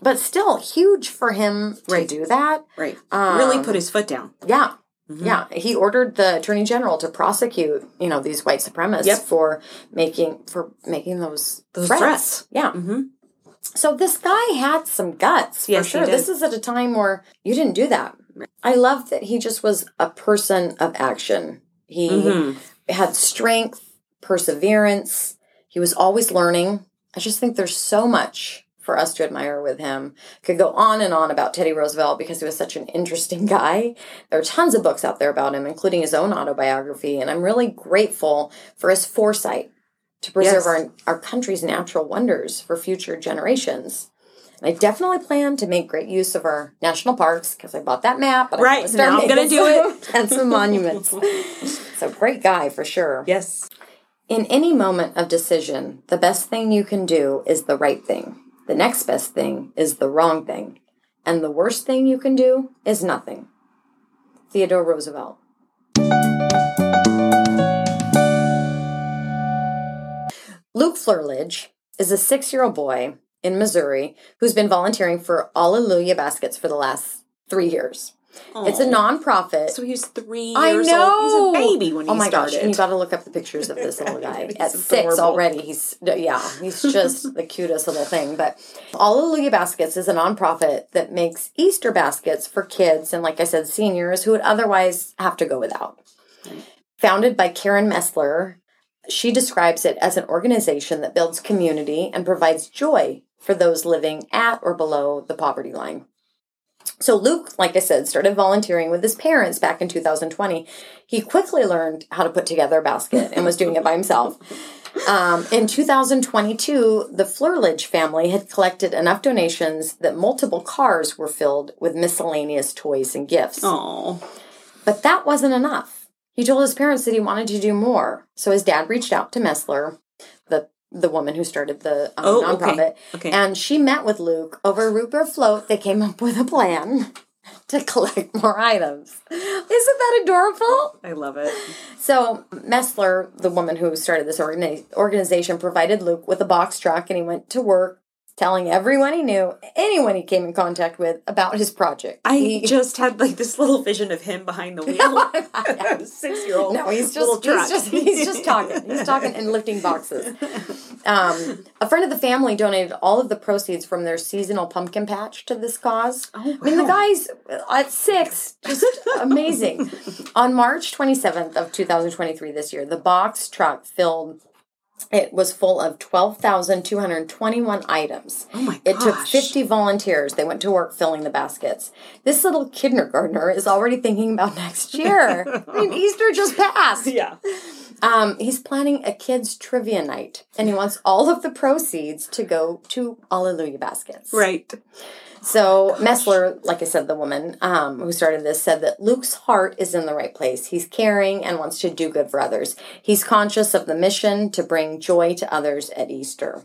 But still, huge for him to right. do that. Right. Um, really put his foot down. Yeah. Mm-hmm. Yeah, he ordered the attorney general to prosecute, you know, these white supremacists yep. for making for making those, those threats. threats. Yeah. Mm-hmm. So this guy had some guts. Yes, for sure. He did. This is at a time where you didn't do that. I love that he just was a person of action. He mm-hmm. had strength, perseverance. He was always learning. I just think there's so much for us to admire with him. Could go on and on about Teddy Roosevelt because he was such an interesting guy. There are tons of books out there about him, including his own autobiography, and I'm really grateful for his foresight to preserve yes. our, our country's natural wonders for future generations. And I definitely plan to make great use of our national parks because I bought that map. But right, I'm now I'm going to do it. And some monuments. So great guy for sure. Yes. In any moment of decision, the best thing you can do is the right thing. The next best thing is the wrong thing. And the worst thing you can do is nothing. Theodore Roosevelt. Luke Flurledge is a six-year-old boy in Missouri who's been volunteering for Alleluia Baskets for the last three years. Aww. It's a nonprofit. So he's three years I know. old. He's a baby when oh he started. Oh my gosh! And you got to look up the pictures of this little guy. At adorable. six already, he's yeah, he's just the cutest little thing. But Alleluia Baskets is a nonprofit that makes Easter baskets for kids and, like I said, seniors who would otherwise have to go without. Founded by Karen Messler, she describes it as an organization that builds community and provides joy for those living at or below the poverty line. So Luke, like I said, started volunteering with his parents back in two thousand twenty. He quickly learned how to put together a basket and was doing it by himself. Um, in two thousand twenty-two, the Flurledge family had collected enough donations that multiple cars were filled with miscellaneous toys and gifts. Aww. But that wasn't enough. He told his parents that he wanted to do more. So his dad reached out to Messler, the the woman who started the um, oh, nonprofit. Okay. Okay. And she met with Luke over a root beer float. They came up with a plan to collect more items. Isn't that adorable? I love it. So Messler, the woman who started this organi- organization, provided Luke with a box truck, and he went to work telling everyone he knew, anyone he came in contact with, about his project. I he, just had, like, this little vision of him behind the wheel. Six-year-old No, he's just, he's just he's just talking. He's talking and lifting boxes. Um, a friend of the family donated all of the proceeds from their seasonal pumpkin patch to this cause. Oh, wow. I mean, the guy's at six, just amazing. On March twenty-seventh of two thousand twenty-three this year, the box truck filled... It was full of twelve thousand two hundred twenty-one items. Oh, my gosh. It took fifty volunteers. They went to work filling the baskets. This little kindergartner is already thinking about next year. I mean, Easter just passed. Yeah. Um, he's planning a kids' trivia night, and he wants all of the proceeds to go to Alleluia Baskets. Right. So oh Messler, like I said, the woman um, who started this, said that Luke's heart is in the right place. He's caring and wants to do good for others. He's conscious of the mission to bring joy to others at Easter.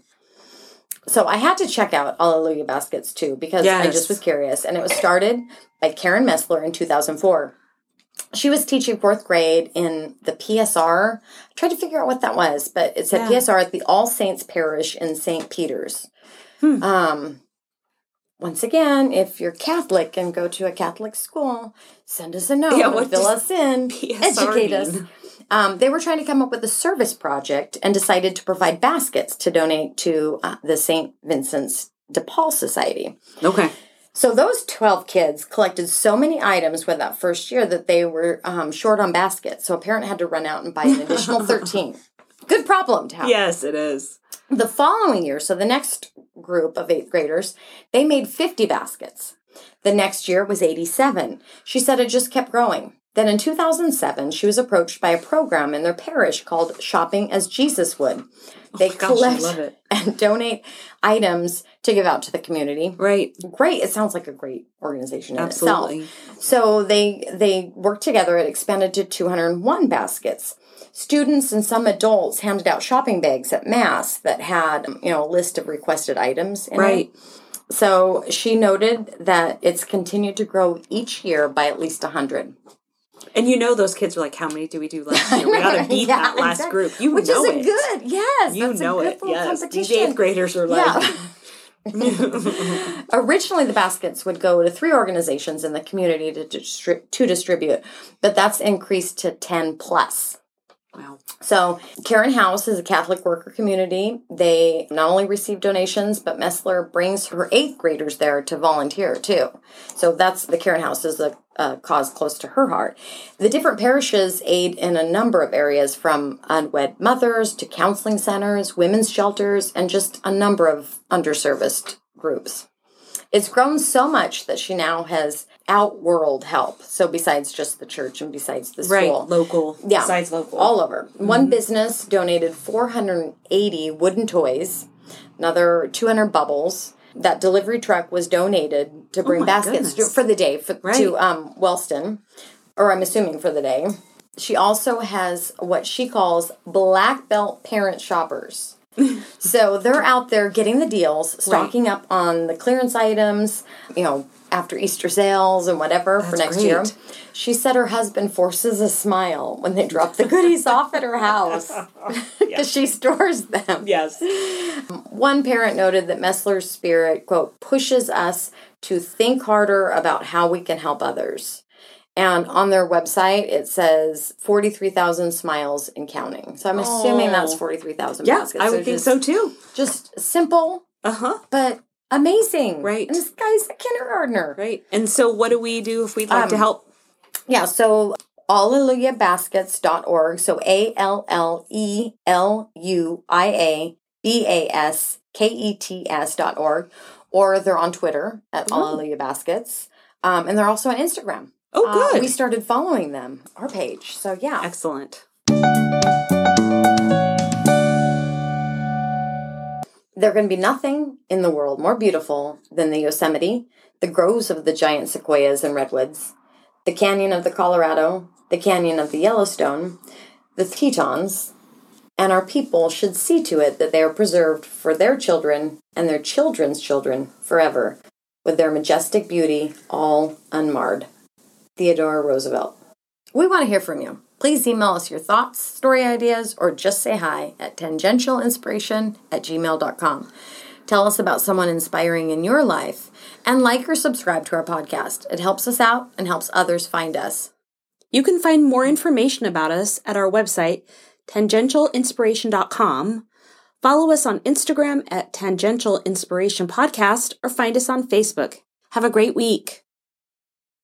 So I had to check out Alleluia Baskets, too, because yes. I just was curious. And it was started by Karen Messler in two thousand four. She was teaching fourth grade in the P S R. I tried to figure out what that was, but it's at yeah. P S R at the All Saints Parish in Saint Peter's. Hmm. Um Once again, if you're Catholic and go to a Catholic school, send us a note. Yeah, what fill us in. P S R educate mean? Us. Um, they were trying to come up with a service project and decided to provide baskets to donate to uh, the Saint Vincent's de Paul Society. Okay. So those twelve kids collected so many items with that first year that they were um, short on baskets. So a parent had to run out and buy an additional thirteen. Good problem to have. Yes, it is. The following year, so the next group of eighth graders, they made fifty baskets. The next year was eighty-seven. She said it just kept growing. Then in two thousand seven, she was approached by a program in their parish called Shopping as Jesus Would. They oh gosh, collect I love it. and donate items to give out to the community. Right. Great. It sounds like a great organization in Absolutely. itself. So they they worked together. It expanded to two hundred one baskets. Students and some adults handed out shopping bags at Mass that had, you know, a list of requested items in right. it. So she noted that it's continued to grow each year by at least one hundred. And you know those kids are like, how many do we do last year? We ought to beat yeah, that last exactly. group. You Which know it. Which is good, yes. You that's know a good it, yes. These eighth graders are like... Yeah. Originally, the baskets would go to three organizations in the community to, distri- to distribute, but that's increased to ten plus. Wow. So Karen House is a Catholic worker community. They not only receive donations, but Messler brings her eighth graders there to volunteer too. So that's the Karen House is a, a cause close to her heart. The different parishes aid in a number of areas, from unwed mothers to counseling centers, women's shelters, and just a number of underserviced groups. It's grown so much that she now has outworld help. So besides just the church and besides the school. Right, local. Yeah. Besides local. All over. Mm-hmm. One business donated four hundred eighty wooden toys, another two hundred bubbles. That delivery truck was donated to bring oh baskets to, for the day for, right. to um, Wellston, or I'm assuming for the day. She also has what she calls black belt parent shoppers. So they're out there getting the deals, stocking right. up on the clearance items, you know, after Easter sales and whatever That's for next great. year. She said her husband forces a smile when they drop the goodies off at her house because yes. she stores them. Yes. One parent noted that Messler's spirit, quote, pushes us to think harder about how we can help others. And on their website, it says forty-three thousand smiles and counting. So I'm assuming oh. that's forty-three thousand yeah, baskets. Yeah, I would so think just, so too. Just simple, uh-huh, but amazing. Right. And this guy's a kindergartner. Right. And so what do we do if we'd like um, to help? Yeah, so alleluia baskets dot org. So A L L E L U I A B A S K E T S dot org. Or they're on Twitter at oh. Alleluia Baskets. Um, and they're also on Instagram. Oh, good. Uh, we started following them, our page. So, yeah. Excellent. There can be nothing in the world more beautiful than the Yosemite, the groves of the giant sequoias and redwoods, the canyon of the Colorado, the canyon of the Yellowstone, the Tetons, and our people should see to it that they are preserved for their children and their children's children forever, with their majestic beauty all unmarred. Theodore Roosevelt. We want to hear from you. Please email us your thoughts, story ideas, or just say hi at tangential inspiration at gmail dot com. Tell us about someone inspiring in your life, and like or subscribe to our podcast. It helps us out and helps others find us. You can find more information about us at our website, tangential inspiration dot com. Follow us on Instagram at Tangential Inspiration Podcast, or find us on Facebook. Have a great week.